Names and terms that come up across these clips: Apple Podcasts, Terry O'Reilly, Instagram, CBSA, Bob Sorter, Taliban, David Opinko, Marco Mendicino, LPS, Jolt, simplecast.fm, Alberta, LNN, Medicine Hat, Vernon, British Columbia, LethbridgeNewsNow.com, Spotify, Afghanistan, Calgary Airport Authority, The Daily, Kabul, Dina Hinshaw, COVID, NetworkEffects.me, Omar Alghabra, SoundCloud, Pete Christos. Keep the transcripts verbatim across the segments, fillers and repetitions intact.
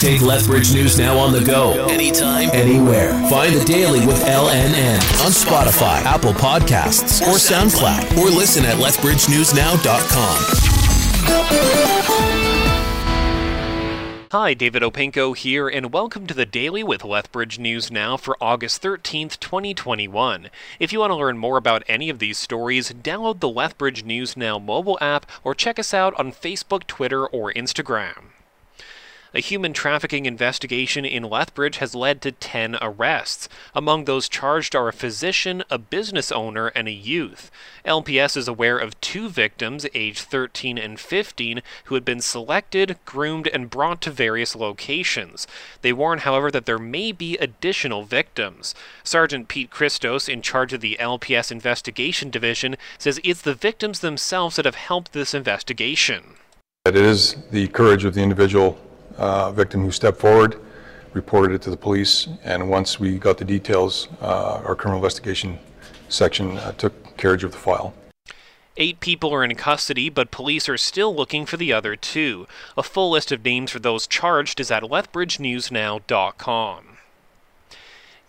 Take Lethbridge News Now on the go. Anytime, anywhere. Find The Daily with L N N on Spotify, Apple Podcasts, or SoundCloud. Or listen at Lethbridge News Now dot com. Hi, David Opinko here, and welcome to The Daily with Lethbridge News Now for August thirteenth, twenty twenty-one. If you want to learn more about any of these stories, download the Lethbridge News Now mobile app or check us out on Facebook, Twitter, or Instagram. A human trafficking investigation in Lethbridge has led to ten arrests. Among those charged are a physician, a business owner, and a youth. L P S is aware of two victims, aged thirteen and fifteen, who had been selected, groomed, and brought to various locations. They warn, however, that there may be additional victims. Sergeant Pete Christos, in charge of the L P S Investigation Division, says it's the victims themselves that have helped this investigation. It is the courage of the individual Uh, victim who stepped forward, reported it to the police, and once we got the details, uh, our criminal investigation section uh, took carriage of the file. Eight people are in custody, but police are still looking for the other two. A full list of names for those charged is at Lethbridge News Now dot com.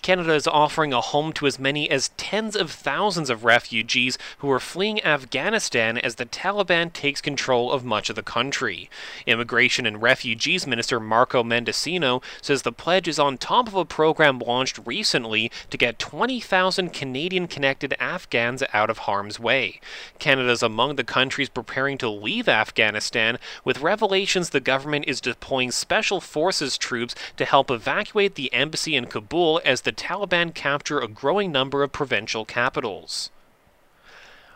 Canada is offering a home to as many as tens of thousands of refugees who are fleeing Afghanistan as the Taliban takes control of much of the country. Immigration and Refugees Minister Marco Mendicino says the pledge is on top of a program launched recently to get twenty thousand Canadian-connected Afghans out of harm's way. Canada is among the countries preparing to leave Afghanistan, with revelations the government is deploying special forces troops to help evacuate the embassy in Kabul as the Taliban capture a growing number of provincial capitals.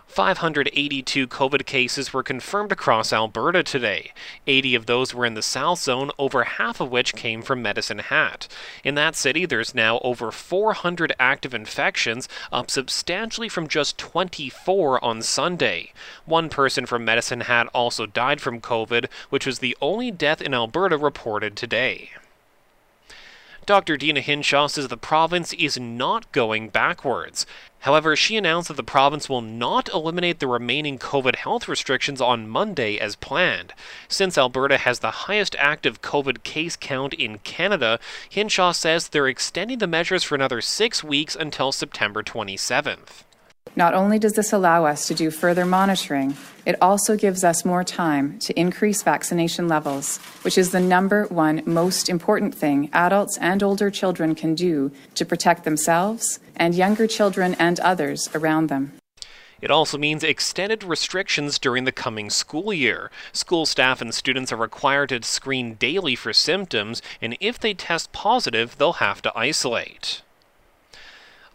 five hundred eighty-two COVID cases were confirmed across Alberta today. eighty of those were in the South Zone, over half of which came from Medicine Hat. In that city, there's now over four hundred active infections, up substantially from just twenty-four on Sunday. One person from Medicine Hat also died from COVID, which was the only death in Alberta reported today. Doctor Dina Hinshaw says the province is not going backwards. However, she announced that the province will not eliminate the remaining COVID health restrictions on Monday as planned. Since Alberta has the highest active COVID case count in Canada, Hinshaw says they're extending the measures for another six weeks until September twenty-seventh. Not only does this allow us to do further monitoring, it also gives us more time to increase vaccination levels, which is the number one most important thing adults and older children can do to protect themselves and younger children and others around them. It also means extended restrictions during the coming school year. School staff and students are required to screen daily for symptoms, and if they test positive, they'll have to isolate.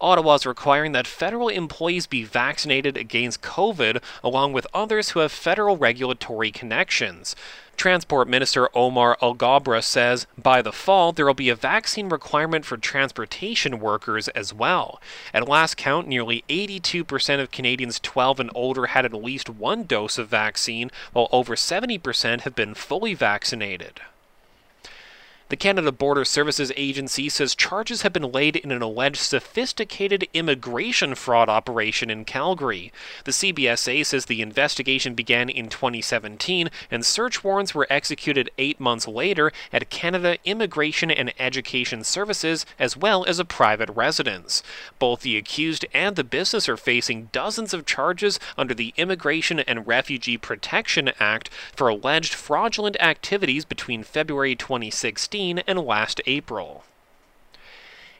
Ottawa is requiring that federal employees be vaccinated against COVID, along with others who have federal regulatory connections. Transport Minister Omar Alghabra says by the fall there will be a vaccine requirement for transportation workers as well. At last count, nearly eighty-two percent of Canadians twelve and older had at least one dose of vaccine, while over seventy percent have been fully vaccinated. The Canada Border Services Agency says charges have been laid in an alleged sophisticated immigration fraud operation in Calgary. The C B S A says the investigation began in twenty seventeen, and search warrants were executed eight months later at Canada Immigration and Education Services, as well as a private residence. Both the accused and the business are facing dozens of charges under the Immigration and Refugee Protection Act for alleged fraudulent activities between February twenty sixteen and last April.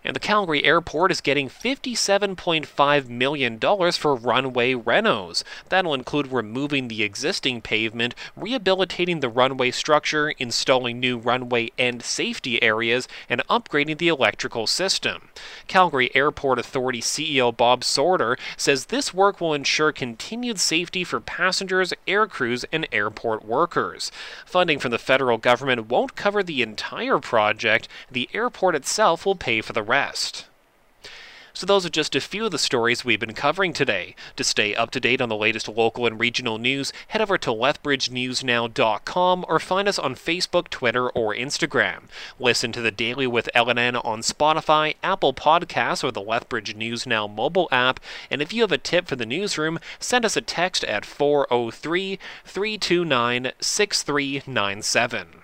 And the Calgary Airport is getting fifty-seven point five million dollars for runway renos. That'll include removing the existing pavement, rehabilitating the runway structure, installing new runway and safety areas, and upgrading the electrical system. Calgary Airport Authority C E O Bob Sorter says this work will ensure continued safety for passengers, air crews, and airport workers. Funding from the federal government won't cover the entire project. The airport itself will pay for the rest. So those are just a few of the stories we've been covering today. To stay up to date on the latest local and regional news, head over to Lethbridge News Now dot com or find us on Facebook, Twitter, or Instagram. Listen to The Daily with L N N on Spotify, Apple Podcasts, or the Lethbridge News Now mobile app. And if you have a tip for the newsroom, send us a text at four oh three, three two nine, six three nine seven.